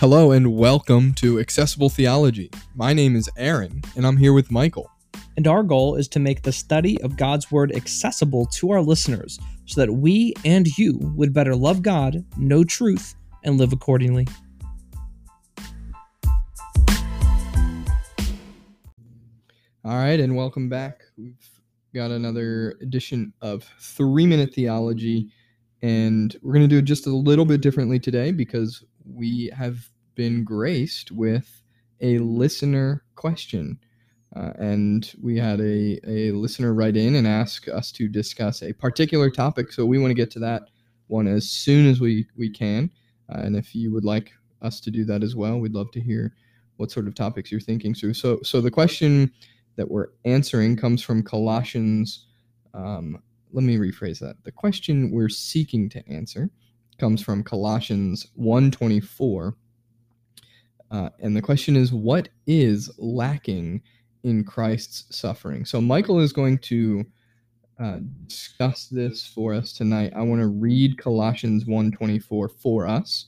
Hello and welcome to Accessible Theology. My name is Aaron and I'm here with Michael. And our goal is to make the study of God's Word accessible to our listeners so that we and you would better love God, know truth, and live accordingly. All right, and welcome back. We've got another edition of 3 Minute Theology, and we're going to do it just a little bit differently today because we have been graced with a listener question. And we had a listener write in and ask us to discuss a particular topic. So we want to get to that one as soon as we can. And if you would like us to do that as well, we'd love to hear what sort of topics you're thinking through. So the question that we're answering comes from Colossians. Let me rephrase that. The question we're seeking to answer comes from Colossians 1:24. And the question is, what is lacking in Christ's suffering? So Michael is going to discuss this for us tonight. I want to read Colossians 1:24 for us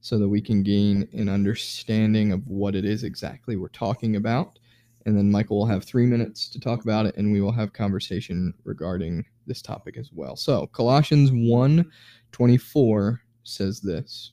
so that we can gain an understanding of what it is exactly we're talking about. And then Michael will have 3 minutes to talk about it, and we will have conversation regarding this topic as well. So Colossians 1:24 says this: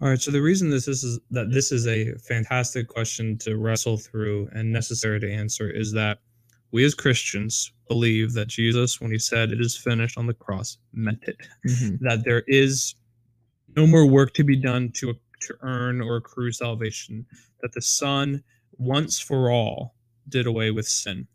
All right, so the reason this is a fantastic question to wrestle through and necessary to answer is that we as Christians believe that Jesus, when he said it is finished on the cross, meant it. Mm-hmm. That there is no more work to be done to earn or accrue salvation. That the Son, once for all, did away with sin.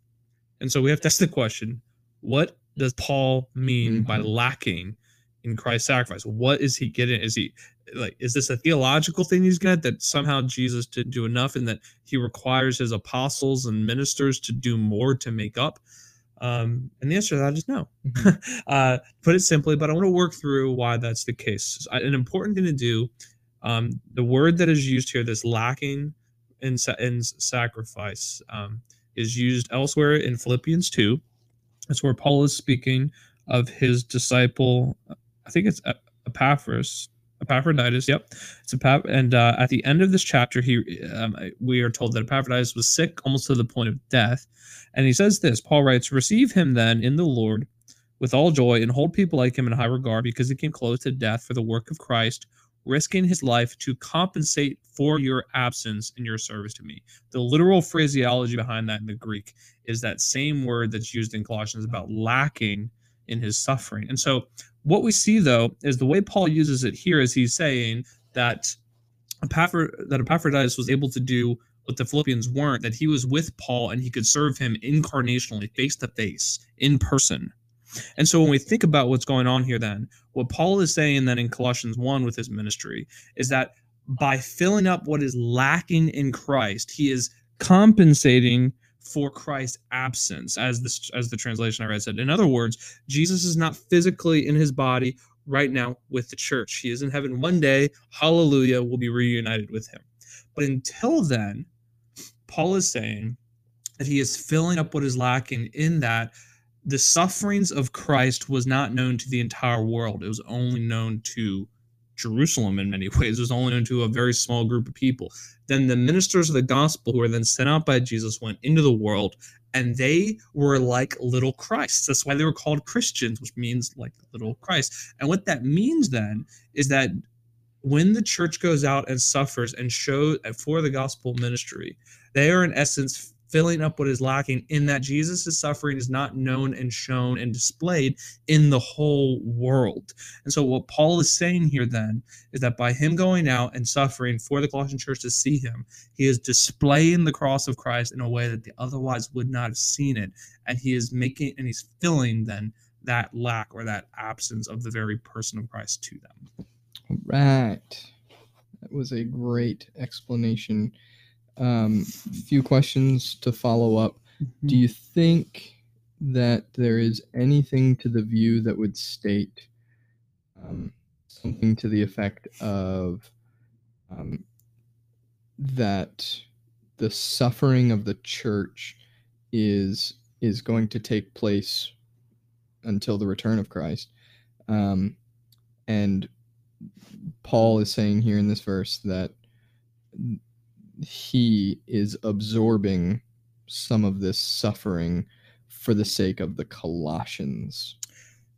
And so we have to ask the question, what does Paul mean by lacking in Christ's sacrifice? What is he getting? Is this a theological thing he's got, that somehow Jesus didn't do enough and that he requires his apostles and ministers to do more to make up? And the answer to that is no. Mm-hmm. Put it simply, but I want to work through why that's the case. An important thing to do, the word that is used here, this lacking in sacrifice, is used elsewhere in Philippians 2. That's where Paul is speaking of his disciple, I think it's Epaphroditus. Yep. It's and at the end of this chapter, we are told that Epaphroditus was sick almost to the point of death. And he says this, Paul writes, "Receive him then in the Lord with all joy and hold people like him in high regard, because he came close to death for the work of Christ, risking his life to compensate for your absence in your service to me." The literal phraseology behind that in the Greek is that same word that's used in Colossians about lacking in his suffering. And so what we see, though, is the way Paul uses it here is he's saying that Epaphroditus was able to do what the Philippians weren't, that he was with Paul and he could serve him incarnationally, face-to-face, in person. And so when we think about what's going on here, then what Paul is saying then in Colossians 1 with his ministry is that by filling up what is lacking in Christ, he is compensating for Christ's absence, as the translation I read said. In other words, Jesus is not physically in his body right now with the church. He is in heaven one day. Hallelujah, we'll be reunited with him. But until then, Paul is saying that he is filling up what is lacking in that the sufferings of Christ was not known to the entire world. It was only known to Jerusalem in many ways. It was only known to a very small group of people. Then the ministers of the gospel, who were then sent out by Jesus, went into the world, and they were like little Christs. That's why they were called Christians, which means like little Christ. And what that means then is that when the church goes out and suffers and shows for the gospel ministry, they are in essence filling up what is lacking in that Jesus' suffering is not known and shown and displayed in the whole world. And so what Paul is saying here then is that by him going out and suffering for the Colossian church to see him, he is displaying the cross of Christ in a way that they otherwise would not have seen it. And he is making, and he's filling then that lack or that absence of the very person of Christ to them. All right. That was a great explanation. A few questions to follow up. Mm-hmm. Do you think that there is anything to the view that would state something to the effect of that the suffering of the church is going to take place until the return of Christ? And Paul is saying here in this verse that he is absorbing some of this suffering for the sake of the Colossians.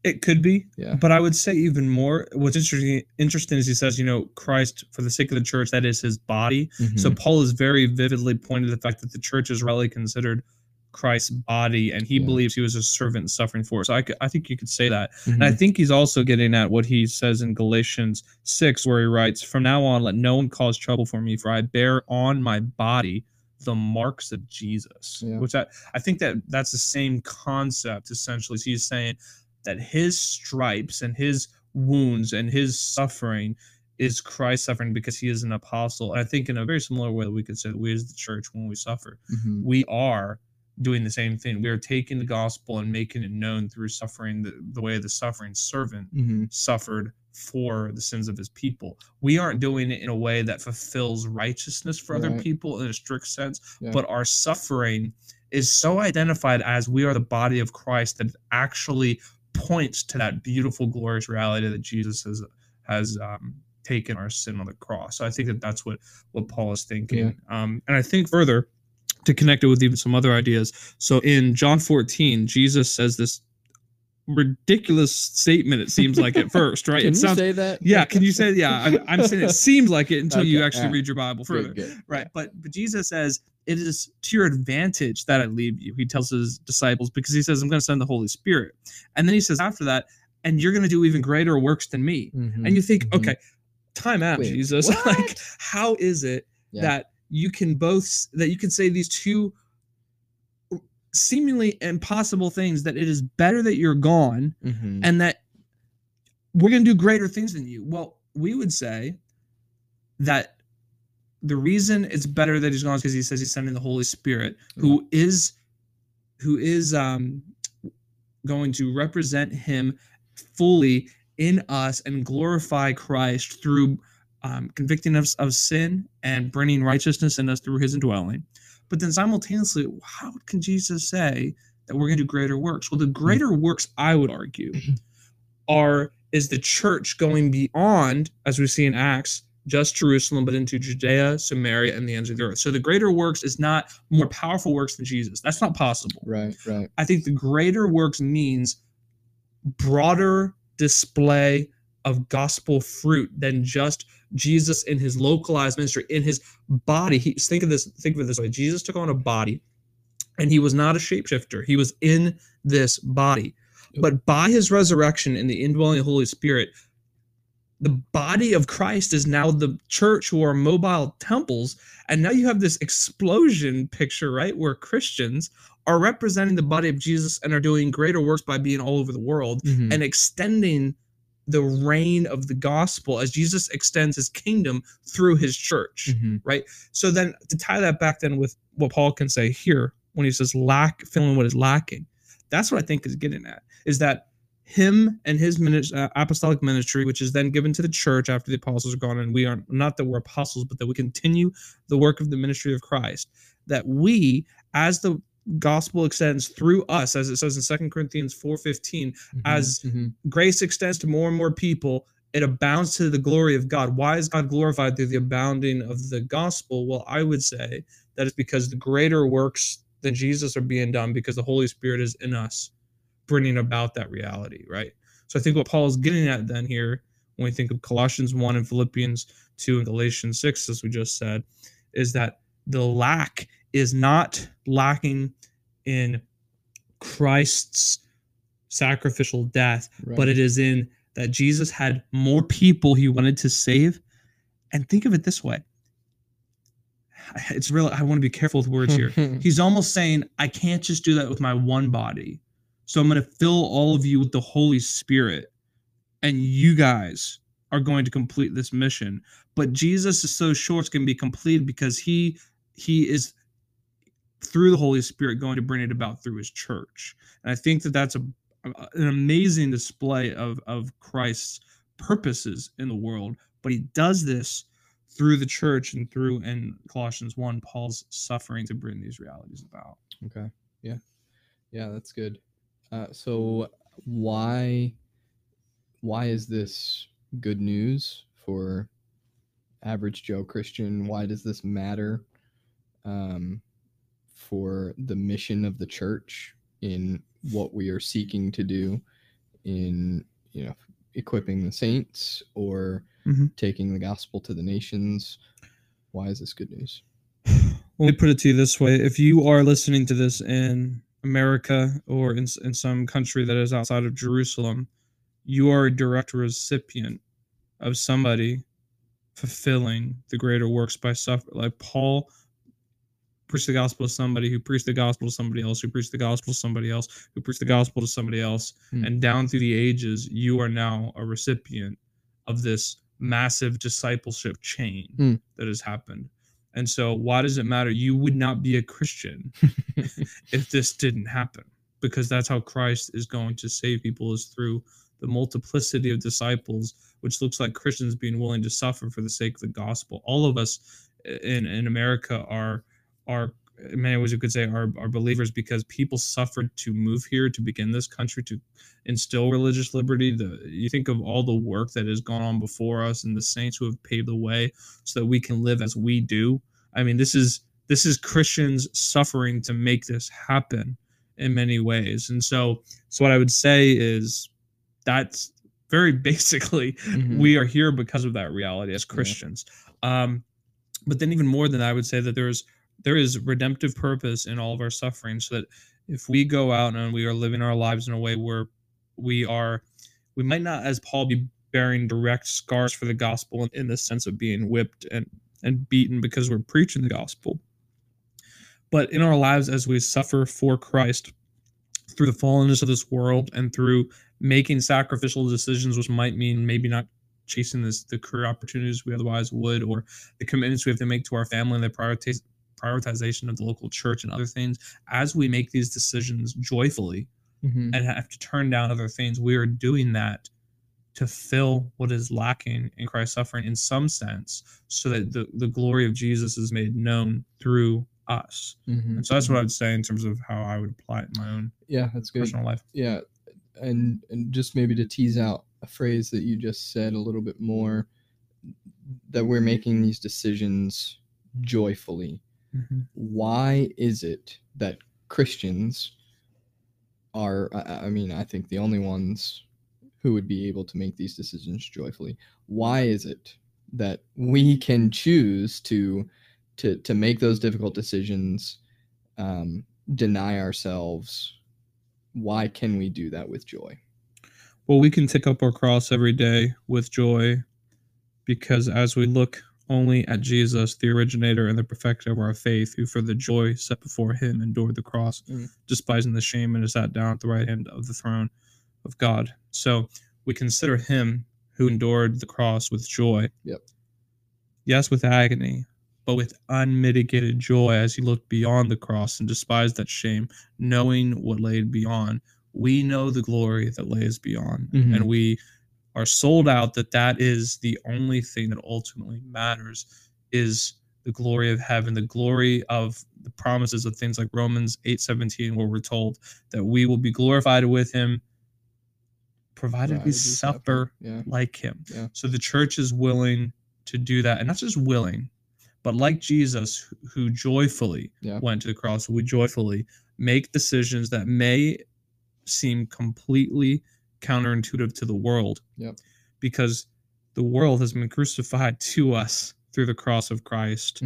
It could be, yeah. But I would say even more, what's interesting is he says, you know, Christ for the sake of the church, that is his body. Mm-hmm. So Paul is very vividly pointing to the fact that the church is rightly considered Christ's body, and he believes he was a servant suffering for it. So I think you could say that. Mm-hmm. And I think he's also getting at what he says in Galatians 6, where he writes, "From now on, let no one cause trouble for me, for I bear on my body the marks of Jesus." Yeah. Which I think that's the same concept, essentially. So he's saying that his stripes and his wounds and his suffering is Christ's suffering because he is an apostle. And I think in a very similar way that we could say that we as the church, when we suffer, mm-hmm. we are doing the same thing. We are taking the gospel and making it known through suffering, the way the suffering servant mm-hmm. suffered for the sins of his people. We aren't doing it in a way that fulfills righteousness for other people in a strict sense, but our suffering is so identified as we are the body of Christ that it actually points to that beautiful, glorious reality that Jesus has taken our sin on the cross. So I think that's what Paul is thinking. Yeah. And I think further, to connect it with even some other ideas. So in John 14, Jesus says this ridiculous statement, it seems like at first, right? Say that? Yeah, can you say that? Yeah, I'm saying it seems like it until you actually read your Bible further. Good. Right, but Jesus says, "It is to your advantage that I leave you," he tells his disciples, because he says, "I'm going to send the Holy Spirit." And then he says after that, "And you're going to do even greater works than me." Mm-hmm, and you think, mm-hmm. okay, time out, wait, Jesus. What? Like, how is it that you can say these two seemingly impossible things, that it is better that you're gone mm-hmm. and that we're going to do greater things than you? Well, we would say that the reason it's better that he's gone is because he says he's sending the Holy Spirit, who is going to represent him fully in us and glorify Christ through convicting us of sin and bringing righteousness in us through his indwelling. But then simultaneously, how can Jesus say that we're going to do greater works? Well, the greater works, I would argue, is the church going beyond, as we see in Acts, just Jerusalem, but into Judea, Samaria, and the ends of the earth. So the greater works is not more powerful works than Jesus. That's not possible. Right. I think the greater works means broader display of gospel fruit than just Jesus in his localized ministry, in his body. Think of it this way. Jesus took on a body, and he was not a shapeshifter. He was in this body. But by his resurrection and the indwelling of the Holy Spirit, the body of Christ is now the church, who are mobile temples. And now you have this explosion picture, right, where Christians are representing the body of Jesus and are doing greater works by being all over the world mm-hmm. and extending the reign of the gospel as Jesus extends his kingdom through his church, mm-hmm. right? So then to tie that back then with what Paul can say here when he says filling what is lacking, that's what I think is getting at, is that him and his apostolic ministry, which is then given to the church after the apostles are gone, and we are not that we're apostles, but that we continue the work of the ministry of Christ, that we, as the gospel extends through us, as it says in 2 Corinthians 4:15, mm-hmm, as mm-hmm. grace extends to more and more people, it abounds to the glory of God. Why is God glorified through the abounding of the gospel? Well, I would say that it's because the greater works than Jesus are being done because the Holy Spirit is in us, bringing about that reality, right? So I think what Paul is getting at then here, when we think of Colossians 1 and Philippians 2 and Galatians 6, as we just said, is that the lack is not lacking in Christ's sacrificial death, but it is in that Jesus had more people he wanted to save. And think of it this way. It's real. I want to be careful with words here. He's almost saying, I can't just do that with my one body. So I'm going to fill all of you with the Holy Spirit, and you guys are going to complete this mission. But Jesus is so short, it's going to be complete because he is through the Holy Spirit going to bring it about through his church. And I think that that's an amazing display of Christ's purposes in the world, but he does this through the church and through, in Colossians 1, Paul's suffering to bring these realities about. Okay. Yeah. Yeah, that's good. So why is this good news for average Joe Christian? Why does this matter for the mission of the church in what we are seeking to do in, you know, equipping the saints or taking the gospel to the nations? Why is this good news? Well, let me put it to you this way. If you are listening to this in America or in some country that is outside of Jerusalem, you are a direct recipient of somebody fulfilling the greater works by suffering. Like Paul preached the gospel to somebody who preached the gospel to somebody else, who preached the gospel to somebody else, who preached the gospel to somebody else. And down through the ages, you are now a recipient of this massive discipleship chain that has happened. And so why does it matter? You would not be a Christian if this didn't happen, because that's how Christ is going to save people, is through the multiplicity of disciples, which looks like Christians being willing to suffer for the sake of the gospel. All of us in America are in many ways, you could say, are believers, because people suffered to move here, to begin this country, to instill religious liberty. You think of all the work that has gone on before us and the saints who have paved the way so that we can live as we do. I mean, this is Christians suffering to make this happen in many ways. And so what I would say is that's very basically we are here because of that reality as Christians. Yeah. But then even more than that, I would say that there is redemptive purpose in all of our suffering, so that if we go out and we are living our lives in a way where we might not, as Paul, be bearing direct scars for the gospel in the sense of being whipped and beaten because we're preaching the gospel. But in our lives, as we suffer for Christ through the fallenness of this world and through making sacrificial decisions, which might mean maybe not chasing the career opportunities we otherwise would, or the commitments we have to make to our family and the prioritization of the local church and other things, as we make these decisions joyfully and have to turn down other things, we are doing that to fill what is lacking in Christ's suffering in some sense, so that the glory of Jesus is made known through us. And so that's what I would say in terms of how I would apply it in my own personal life. Yeah. And just maybe to tease out a phrase that you just said a little bit more, that we're making these decisions joyfully. Why is it that Christians are, I mean, I think the only ones who would be able to make these decisions joyfully? Why is it that we can choose to make those difficult decisions, deny ourselves? Why can we do that with joy? Well, we can take up our cross every day with joy, because as we look only at Jesus, the originator and the perfecter of our faith, who for the joy set before him endured the cross, despising the shame, and is sat down at the right hand of the throne of God. So we consider him who endured the cross with joy. Yep. Yes, with agony, but with unmitigated joy, as he looked beyond the cross and despised that shame, knowing what lay beyond. We know the glory that lays beyond, and we are sold out that is the only thing that ultimately matters, is the glory of heaven, the glory of the promises of things like Romans 8:17, where we're told that we will be glorified with him, provided we suffer like him. Yeah. So the church is willing to do that, and not just willing, but like Jesus, who joyfully went to the cross, we joyfully make decisions that may seem completely counterintuitive to the world, because the world has been crucified to us through the cross of Christ,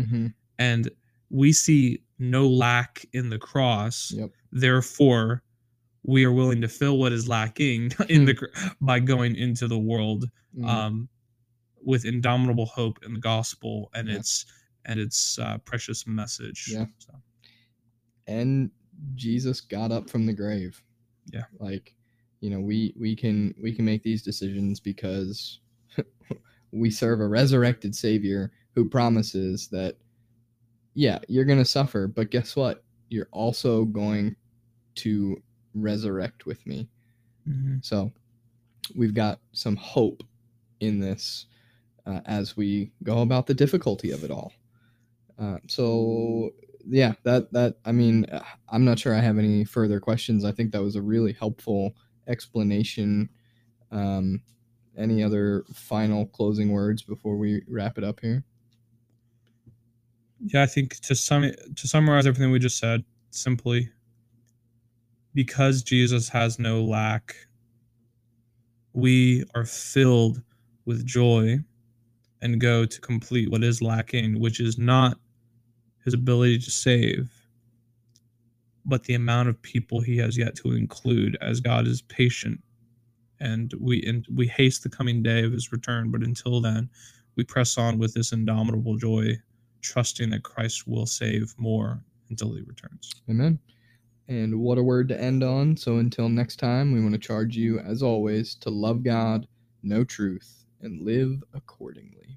and we see no lack in the cross. Therefore, we are willing to fill what is lacking in the by going into the world with indomitable hope in the gospel and its precious message. So. And Jesus got up from the grave. You know, we can make these decisions because we serve a resurrected Savior who promises that, yeah, you're going to suffer, but guess what? you're also going to resurrect with me. Mm-hmm. So we've got some hope in this as we go about the difficulty of it all. So yeah, that I mean, I'm not sure I have any further questions. I think that was a really helpful explanation. Any other final closing words before we wrap it up here? Yeah, I think to summarize everything we just said, simply, because Jesus has no lack, we are filled with joy and go to complete what is lacking, which is not his ability to save, but the amount of people he has yet to include, as God is patient. And we haste the coming day of his return, but until then, we press on with this indomitable joy, trusting that Christ will save more until he returns. Amen. And what a word to end on. So until next time, we want to charge you, as always, to love God, know truth, and live accordingly.